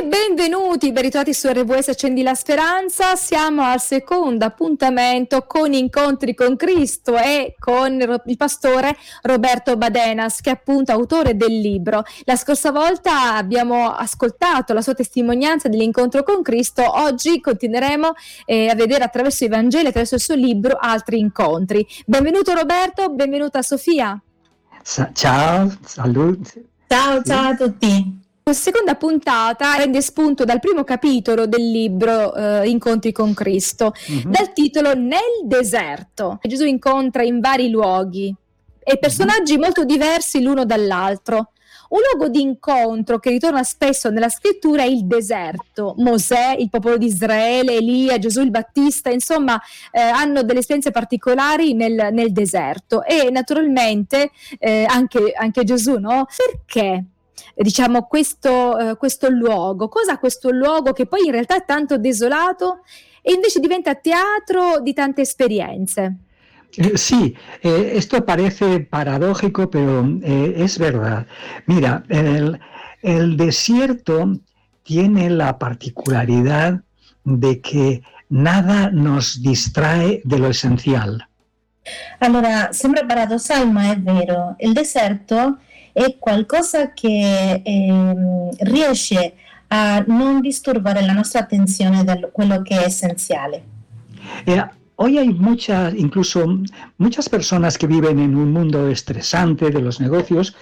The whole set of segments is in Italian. E benvenuti, ben ritrovati su RVS Accendi la Speranza. Siamo al secondo appuntamento con Incontri con Cristo e con il pastore Roberto Badenas, che è appunto autore del libro. La scorsa volta abbiamo ascoltato la sua testimonianza dell'incontro con Cristo. Oggi continueremo a vedere attraverso i Vangeli, attraverso il suo libro, altri incontri. Benvenuto Roberto, benvenuta Sofia. Ciao, saluti. Ciao a tutti. Questa seconda puntata prende spunto dal primo capitolo del libro Incontri con Cristo, dal titolo Nel deserto. Gesù incontra in vari luoghi e personaggi molto diversi l'uno dall'altro. Un luogo di incontro che ritorna spesso nella scrittura è il deserto. Mosè, il popolo di Israele, Elia, Gesù il Battista, insomma, hanno delle esperienze particolari nel deserto. E naturalmente anche Gesù, no? Perché? Diciamo questo luogo, cosa questo luogo che poi in realtà è tanto desolato e invece diventa teatro di tante esperienze. Sí, esto parece paradójico, pero es verdad. Mira, el desierto tiene la particularidad de que nada nos distrae de lo esencial. Allora, sembra paradossale, ma è vero. Il deserto è qualcosa che riesce a non disturbare la nostra attenzione da quello che è essenziale. Hoy hay muchas personas que viven en un mundo estresante de los negocios,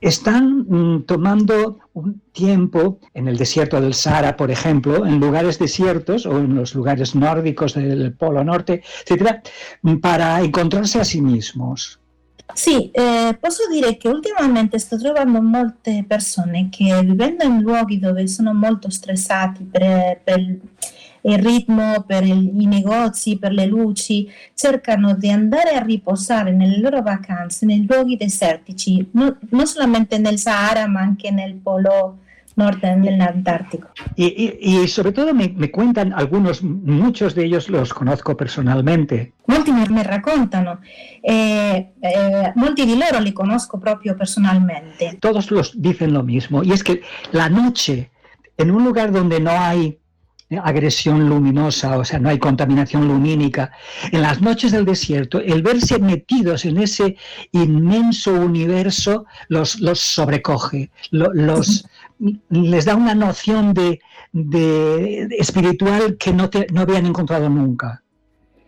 están tomando un tiempo en el desierto del Sahara, por ejemplo, en lugares desiertos o en los lugares nórdicos del Polo Norte, etcétera, para encontrarse a sí mismos. Sì, posso dire che ultimamente sto trovando molte persone che vivendo in luoghi dove sono molto stressati per il ritmo, per i negozi, per le luci, cercano di andare a riposare nelle loro vacanze nei luoghi desertici, non solamente nel Sahara ma anche nel Polo Norte, nell'Antártico. Y sobre todo me cuentan algunos, muchos de ellos los conozco personalmente. Molti me raccontano, molti di loro li conosco proprio personalmente. Todos los dicen lo mismo, y es que la noche, en un lugar donde no hay agresión luminosa, o sea, no hay contaminación lumínica, en las noches del desierto, el verse metidos en ese inmenso universo los sobrecoge, les da una noción de espiritual que no habían encontrado nunca.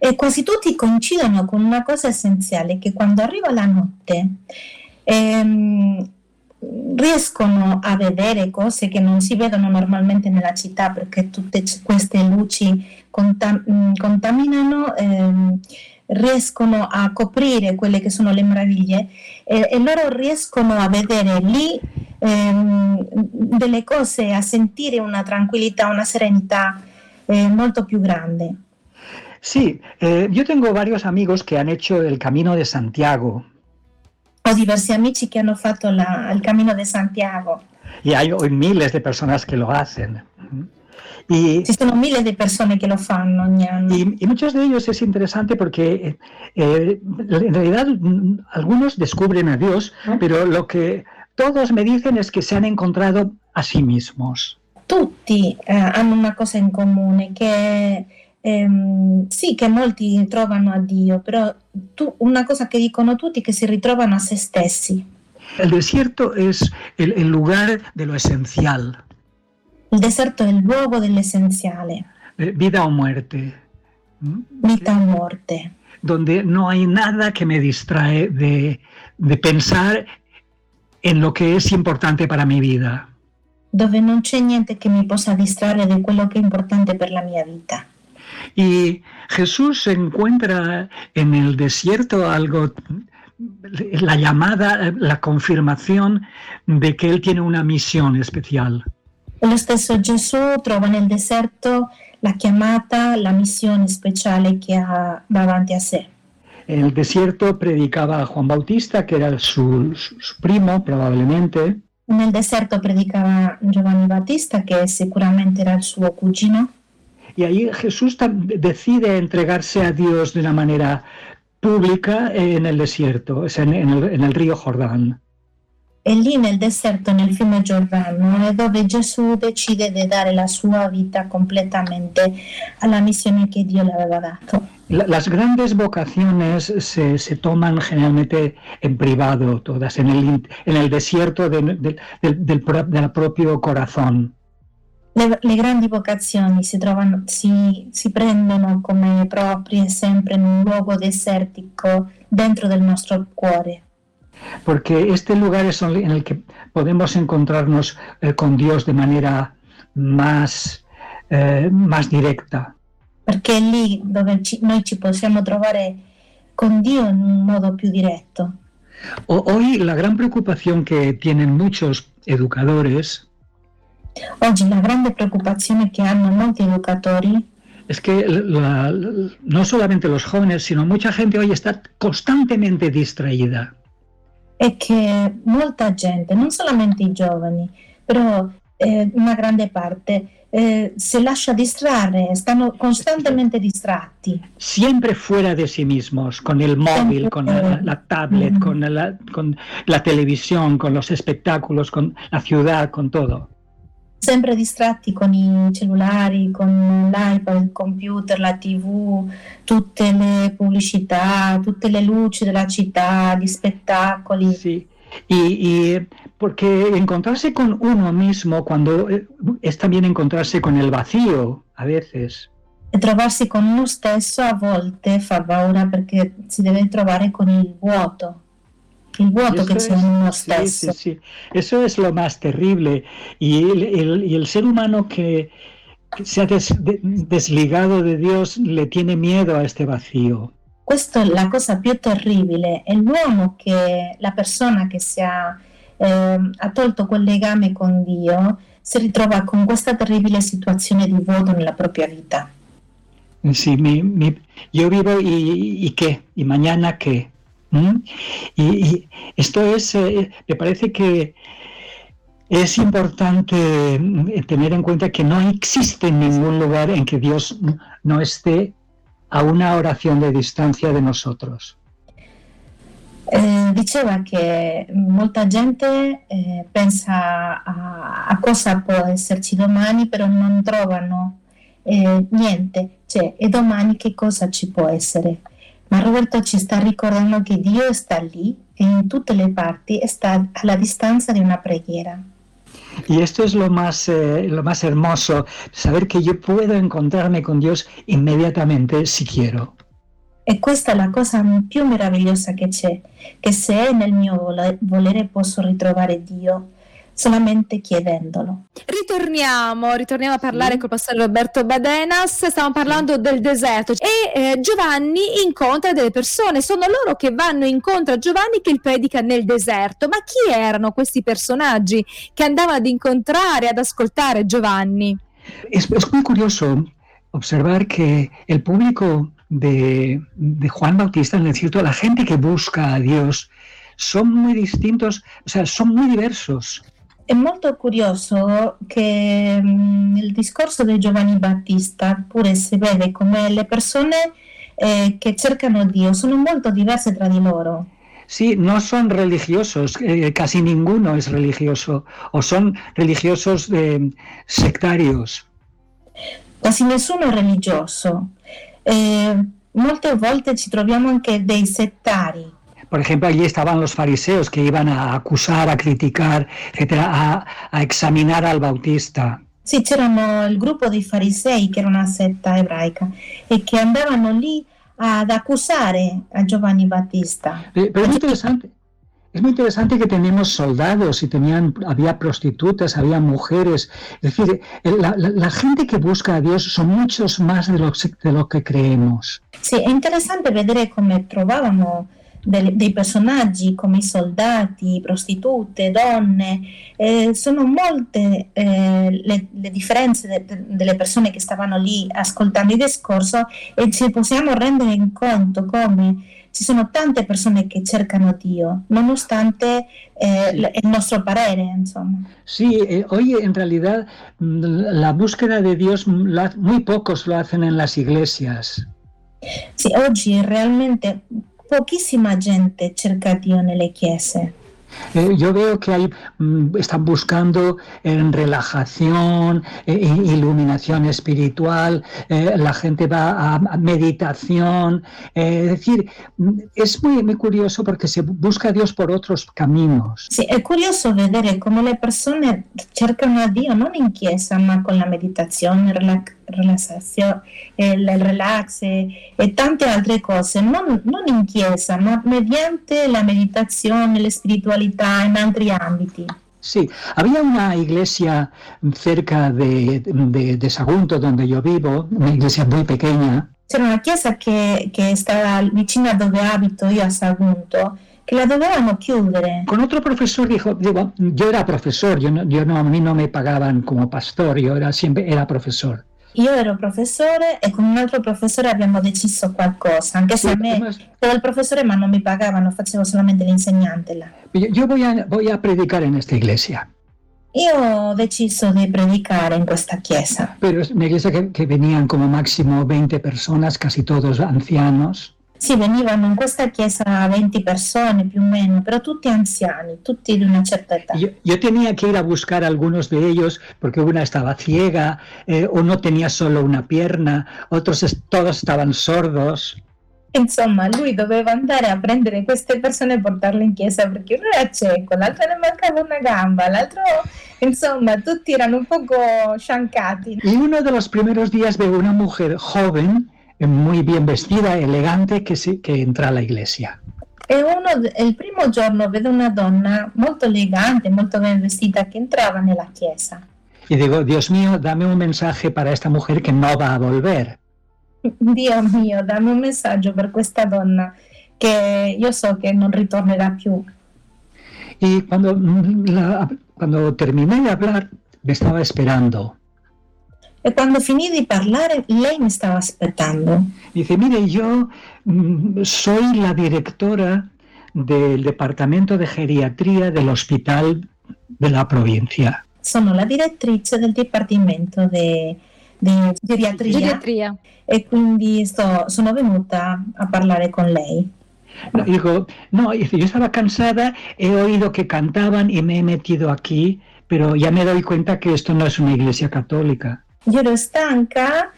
E quasi tutti coincidono con una cosa essenziale, che quando arriva la notte riescono a vedere cose che non si vedono normalmente nella città, perché tutte queste luci contaminano, riescono a coprire quelle che sono le meraviglie e loro riescono a vedere lì delle cose, a sentire una tranquillità, una serenità molto più grande. Sì, yo tengo varios amigos che han hecho el Camino de Santiago. Ho diversi amici che hanno fatto il Camino de Santiago. Y hay miles de personas que lo hacen. Ci sono mille di persone che lo fanno ogni anno. Y muchos de ellos es interesante porque en realidad algunos descubren a Dios, pero lo que todos me dicen es que se han encontrado a sí mismos. Tutti hanno una cosa in comune, che sì, che molti trovano a Dio, però una cosa che dicono tutti è che si ritrovano a se stessi. Il desierto è il lugar de lo esencial. Il deserto è il luogo dell'essenziale. Vida o muerte. Vita o morte. Donde no hay nada que me distrae de pensar en lo que es importante para mi vida. Dove non c'è niente che mi possa distrarre di quello che è importante per la mia vita. Y Jesús encuentra en el desierto algo, la llamada, la confirmación de que él tiene una misión especial. Lo stesso Gesù trova nel deserto la chiamata, la missione speciale che ha davanti a sé. En el desierto predicaba a Juan Bautista, que era su primo probablemente. Nel deserto predicava Giovanni Battista, che sicuramente era il suo cugino. Y ahí Jesús decide entregarse a Dios de una manera pública en el desierto, en el río Jordán. è lì nel deserto, nel fiume Giordano, dove Gesù decide di dare la sua vita completamente alla missione che Dio le aveva dato. Las grandes vocaciones se toman generalmente en privado, todas en el desierto del propio corazón. Le grandi vocazioni si prendono come proprie sempre in un luogo desertico dentro del nostro cuore. Porque este lugar es en el que podemos encontrarnos con Dios de manera más directa. Perché è lì dove noi ci possiamo trovare con Dio in un modo più diretto. Hoy la gran preocupación que tienen muchos educadores. Oggi la grande preoccupazione che hanno molti educatori es que no solamente los jóvenes, sino mucha gente hoy está constantemente distraída. È che molta gente, non solamente i giovani, però una grande parte, si lascia distrarre, stanno costantemente distratti. Sempre fuera de sí mismos, con il mobile, con la tablet, con la televisión, con los espectáculos, con la ciudad, con todo. Sempre distratti con i cellulari, con l'iPad, il computer, la TV, tutte le pubblicità, tutte le luci della città, gli spettacoli. Sì, e perché encontrarse con uno mismo quando è también encontrarse con il vacío, a veces. E trovarsi con uno stesso a volte fa paura perché si deve trovare con il vuoto. El vuoto que tenemos. Sí. Eso es lo más terrible. Y el ser humano que se ha desligado de Dios le tiene miedo a este vacío. Questa è la cosa più terribile. È l'uomo che, la persona che si ha tolto quel legame con Dio, si ritrova con questa terribile situazione di vuoto nella propria vita. Sí, yo vivo y qué, y mañana qué. Y esto es, me parece que es importante tener en cuenta que no existe ningún lugar en que Dios no esté a una oración de distancia de nosotros. Diceva che molta gente pensa a cosa può esserci domani, però non trovano niente, cioè e domani che cosa ci può essere? Ma Roberto ci sta ricordando che Dio sta lì e in tutte le parti sta alla distanza di una preghiera. Y esto es lo más hermoso, saber que yo puedo encontrarme con Dios inmediatamente si quiero. E questa è la cosa più meravigliosa che c'è, che se è nel mio volere posso ritrovare Dio solamente chiedendolo. Ritorniamo a parlare col pastore Roberto Badenas. Stiamo parlando del deserto e Giovanni incontra delle persone, sono loro che vanno incontro a Giovanni che il predica nel deserto. Ma chi erano questi personaggi che andavano ad incontrare, ad ascoltare Giovanni? Es muy curioso observar que el público de Juan Bautista, es decir, la gente que busca a Dios, son muy distintos, o sea, son muy diversos. È molto curioso che nel discorso di Giovanni Battista pure si vede come le persone che cercano Dio sono molto diverse tra di loro. Sì, non sono religiosos, casi ninguno è religioso, o sono religiosos sectarios. Quasi nessuno è religioso. Molte volte ci troviamo anche dei settari. Por ejemplo, allí estaban los fariseos que iban a acusar, a criticar, etcétera, a examinar al Bautista. Sì, c'erano il gruppo dei farisei, che era una setta ebraica, e che andavano lì ad accusare a Giovanni Battista. Pero es muy interesante que tenemos soldados y había prostitutas, había mujeres. Es decir, la gente que busca a Dios son muchos más de lo que creemos. Sì, è interessante vedere come trovavano dei personaggi come i soldati, prostitute, donne, sono molte le differenze delle persone che stavano lì ascoltando il discorso e ci possiamo rendere in conto come ci sono tante persone che cercano Dio, nonostante il nostro parere, insomma. Sì, oggi in realtà la búsqueda de Dios muy pocos lo hacen en las iglesias. Sì, oggi realmente pochissima gente cerca Dio nelle chiese. Yo veo que están buscando relajación, iluminación espiritual, la gente va a meditación. Es decir, es muy curioso perché si busca a Dios por otros caminos. Sì, è curioso vedere come le persone cercano a Dio non in chiesa, ma con la meditazione, rilassazione, il relax e tante altre cose, non in chiesa, ma mediante la meditazione, la spiritualità in altri ambiti. Sí, había una iglesia cerca de Sagunto, donde yo vivo, una iglesia muy pequeña. C'era una chiesa che stava vicino a dove abito io, a Sagunto, que la dovevano chiudere. Con otro profesor digo, yo era profesor, a mí no me pagaban como pastor, yo siempre era profesor. Io ero professore e con un altro professore abbiamo deciso qualcosa, anche se a me era il professore ma non mi pagavano, facevo solamente l'insegnante là. Io voy a predicare in questa iglesia. Io ho deciso di predicare in questa chiesa. Pero una chiesa che venivano come massimo 20 persone, quasi tutti anziani. Sì, venivano in questa chiesa 20 persone più o meno, però tutti anziani, tutti di una certa età. Io tenía que ir a buscar a algunos de ellos porque una estaba ciega, uno tenía solo una pierna, todos estaban sordos. Insomma, lui doveva andare a prendere queste persone e portarle in chiesa perché uno era cieco, l'altro ne mancava una gamba, l'altro, insomma, tutti erano un poco sciancati. Y uno de los primeros días veo una mujer joven, muy bien vestida, elegante, que entra a la iglesia. Il primo giorno vedo una donna molto elegante, molto ben vestita, che entrava nella chiesa. Y digo, Dios mío, dame un mensaje para esta mujer que no va a volver. Dio mio, dammi un messaggio per questa donna che io so che non ritornerà più. Y cuando terminé de hablar, me estaba esperando. E quando finì di parlare, lei mi stava aspettando. Dice, mire, io soy la directora del departamento de geriatría dell'ospital de la provincia. Sono la direttrice del dipartimento di geriatria. E quindi sono venuta a parlare con lei. No, digo, no, yo estaba cansada, he oído que cantaban y me he metido aquí, pero ya me doy cuenta que esto no es una iglesia católica. Io ero stanca,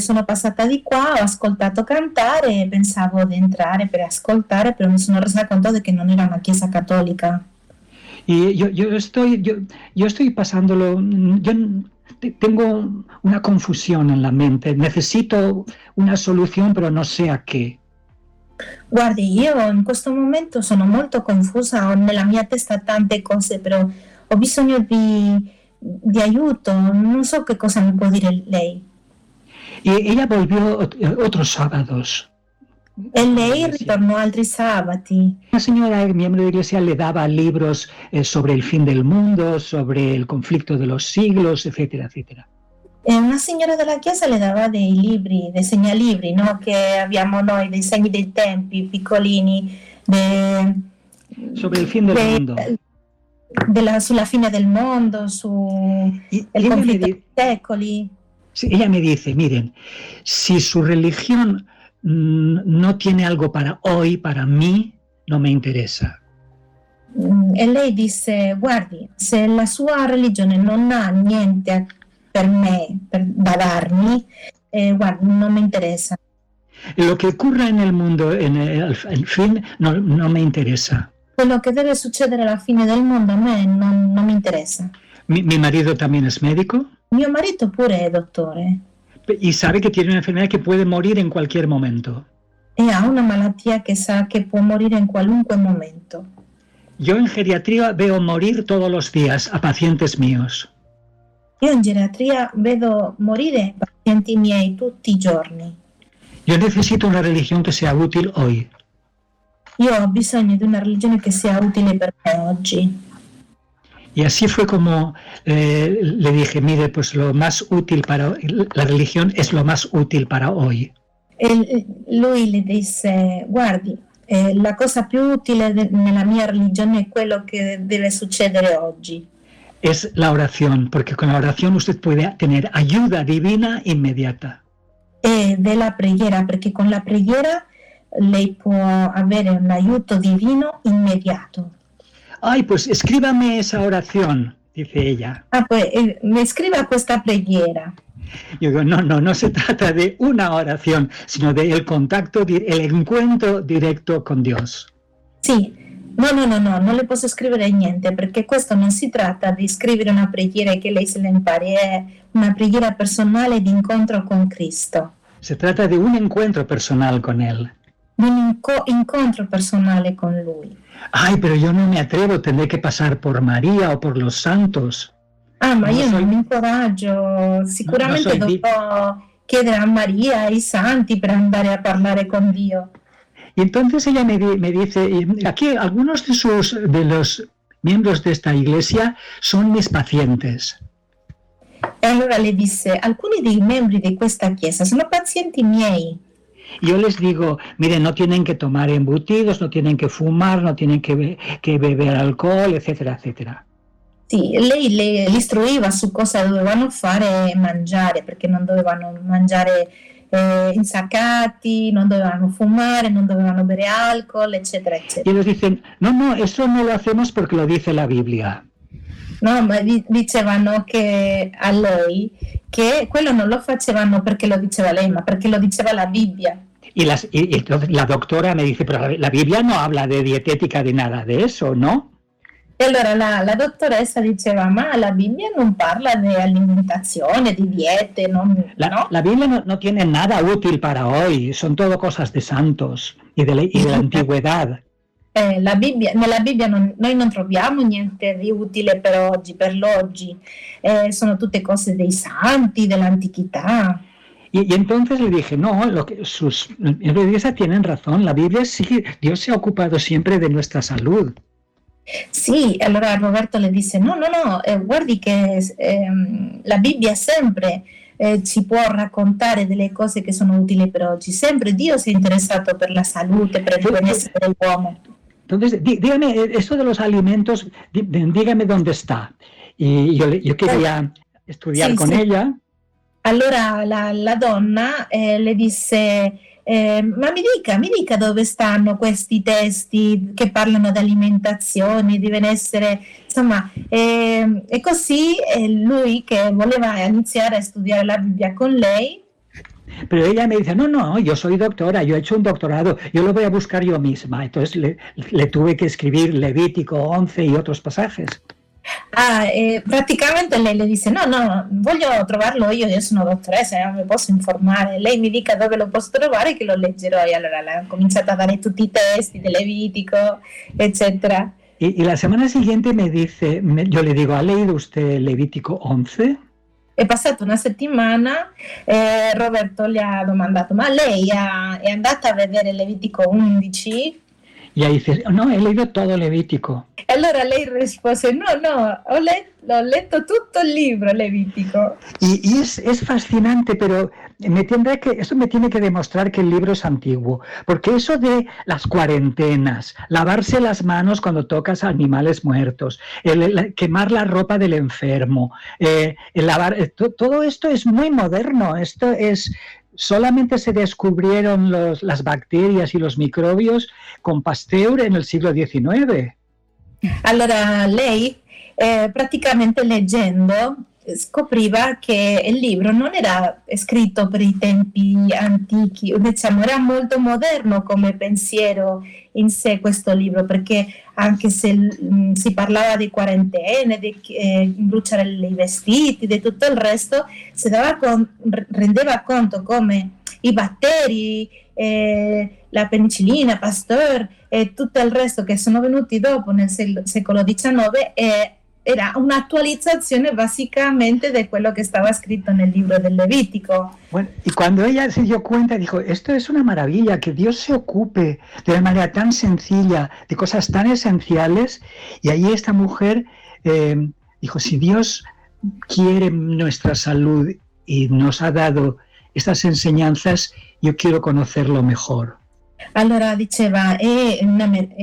sono passata di qua, ho ascoltato cantare, pensavo di entrare per ascoltare, però mi sono resa conto che non era una chiesa cattolica. Io sto pasandolo, tengo una confusione nella mente, necessito una soluzione, però non so a che. Guardi, io in questo momento sono molto confusa, ho nella mia testa tante cose, però ho bisogno di aiuto, non so che cosa mi può dire lei. E ella volvió otros sábados. E lei ritornò altri sabati. La signora, miembro de iglesia, le daba libros sobre el fin del mundo, sobre el conflicto de los siglos, etcétera, etcétera. E una signora della chiesa le dava dei libri, dei segnalibri, no? Che abbiamo noi, dei segni dei tempi, piccolini, sobre el fin del mundo. Sulla fine del mondo, su el conflicto de secoli. Ella me dice, miren, si su religión no tiene algo para hoy, para mí, no me interesa. E lei dice, guardi, se la sua religione non ha niente per me, da darmi, guardi, non mi interessa. Lo che ocurra nel mondo, al fin, no me interesa. Quello che deve succedere alla fine del mondo a me non mi interessa. Mi marito también es médico? Mio marito pure è dottore. E sa che tiene una enfermedad che può morire in qualsiasi momento. E ha una malattia che sa che può morire in qualunque momento. Io in geriatria veo morir todos los días a pacientes míos. Io in geriatria vedo morire pazienti miei tutti i giorni. Io necessito una religione che sia utile oggi. Io ho bisogno di una religione che sia utile per me oggi. Y así fue como le dije, mire, pues lo más útil para la religión es lo más útil para hoy. Lui le disse, guardi, la cosa più utile nella mia religione è quello che deve succedere oggi. Es la oración, porque con la oración usted puede tener ayuda divina inmediata. E della preghiera, perché con la preghiera lei può avere un aiuto divino immediato. Ay, pues escríbame esa oración, dice ella. Ah, pues me escriba esta preghiera. Yo digo, no, no, no se trata de una oración, sino de el contacto, el encuentro directo con Dios. Sí, no, non le posso scrivere niente, perché questo non si tratta di scrivere una preghiera che lei se la impari, è una preghiera personale di incontro con Cristo. Si tratta di un incontro personale con Él. Un incontro personale con Lui. Ay, pero yo no me atrevo, tendré que pasar por María o por los santos. Ah, ma io non mi incoraggio, sicuramente dovrò chiedere a Maria, ai santi, per andare a parlare con Dio. Y entonces ella me dice, aquí algunos de los miembros de esta iglesia son mis pacientes. E allora le disse, alcuni dei membri di questa chiesa sono pazienti miei. Yo les digo, miren, no tienen que tomar embutidos, no tienen que fumar, no tienen que beber alcohol, etcétera, etcétera. Sì, lei li istruiva su cosa dovevano fare e mangiare, perché non dovevano mangiare insaccati, non dovevano fumare, non dovevano bere alcol, eccetera, eccetera. E loro dicono, no, eso no lo hacemos porque lo dice la Biblia. No, ma dicevano che a lei che quello non lo facevano perché lo diceva lei, ma perché lo diceva la Bibbia. Y la doctora me dice, pero la Biblia no habla de dietética, de nada de eso, ¿no? E allora la dottoressa diceva, ma la Bibbia non parla di alimentazione, di diete, non, no? La Bibbia no tiene nada útil para hoy, son todo cosas de santos y de la antigüedad. Nella Bibbia noi non troviamo niente di utile per l'oggi, sono tutte cose dei santi, dell'antichità. Y entonces le dije, no, sus religiosas tienen razón, la Biblia sí, Dios se ha ocupado siempre de nuestra salud. Sì, allora Roberto le disse, no, guardi che la Bibbia sempre ci può raccontare delle cose che sono utili per oggi, sempre Dio si è interessato per la salute, per il benessere dell'uomo. Entonces, dígame, esto de los alimentos, dígame dónde está. Y yo quería estudiar con ella. Allora la donna le disse, ma mi dica dove stanno questi testi che parlano di alimentazione, di benessere, insomma, e così lui che voleva iniziare a studiare la Bibbia con lei. Pero ella me dice, no, yo soy doctora, yo he hecho un doctorado, yo lo voy a buscar yo misma. Entonces le tuve que escribir Levítico 11 y otros pasajes. Ah, praticamente lei le dice, no, voglio trovarlo io sono dottoressa, non mi posso informare, lei mi dica dove lo posso trovare che lo leggerò. E allora ha cominciato a dare tutti i testi del Levitico, eccetera. Y la semana siguiente me dice, yo le digo, ¿ha leído usted Levítico 11? È passata una settimana e Roberto le ha domandato, ma lei è andata a vedere Levitico 11? Y ahí dice, no, he leído todo Levítico. Allora lei rispose, no, ho letto tutto il libro Levítico. Y es fascinante, pero eso me tiene que demostrar que el libro es antiguo, porque eso de las cuarentenas, lavarse las manos cuando tocas animales muertos, quemar la ropa del enfermo, todo esto es muy moderno, esto es... Solamente se descubrieron las bacterias y los microbios con Pasteur en el siglo XIX. Allora lei praticamente leggendo scopriva che il libro non era scritto per i tempi antichi, diciamo era molto moderno come pensiero in sé questo libro, perché anche se si parlava di quarantene, di bruciare i vestiti, di tutto il resto, si rendeva conto come i batteri, la penicillina, Pasteur e tutto il resto che sono venuti dopo nel secolo XIX era un'attualizzazione básicamente de quello que estaba escrito en el libro del Levítico. Bueno, y cuando ella se dio cuenta, dijo, esto es una maravilla, que Dios se ocupe de una manera tan sencilla, de cosas tan esenciales, y ahí esta mujer dijo, si Dios quiere nuestra salud y nos ha dado estas enseñanzas, yo quiero conocerlo mejor. Allora diceva, è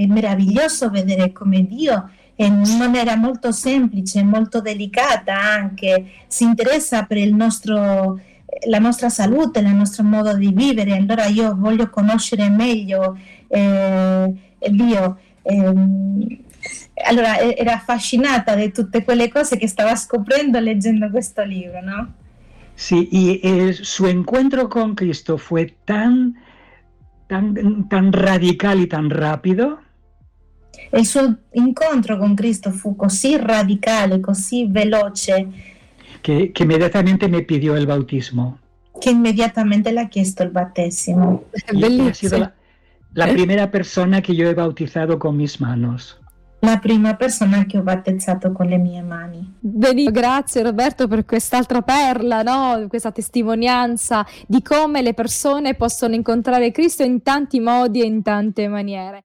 meraviglioso vedere come Dio in maniera molto semplice, molto delicata anche, si interessa per la nostra salute, il nostro modo di vivere. Allora io voglio conoscere meglio Dio. Allora era affascinata di tutte quelle cose che stava scoprendo leggendo questo libro, ¿no? Sí, y el, su encuentro con Cristo fue tan radical y tan rápido. Il suo incontro con Cristo fu così radicale, così veloce, che immediatamente mi pidió il bautismo. Che immediatamente le ha chiesto il battesimo. Bellissimo. La prima persona che io ho bautizzato con mis manos. La prima persona che ho battezzato con le mie mani. Benissimo, grazie Roberto per quest'altra perla, no? Questa testimonianza di come le persone possono incontrare Cristo in tanti modi e in tante maniere.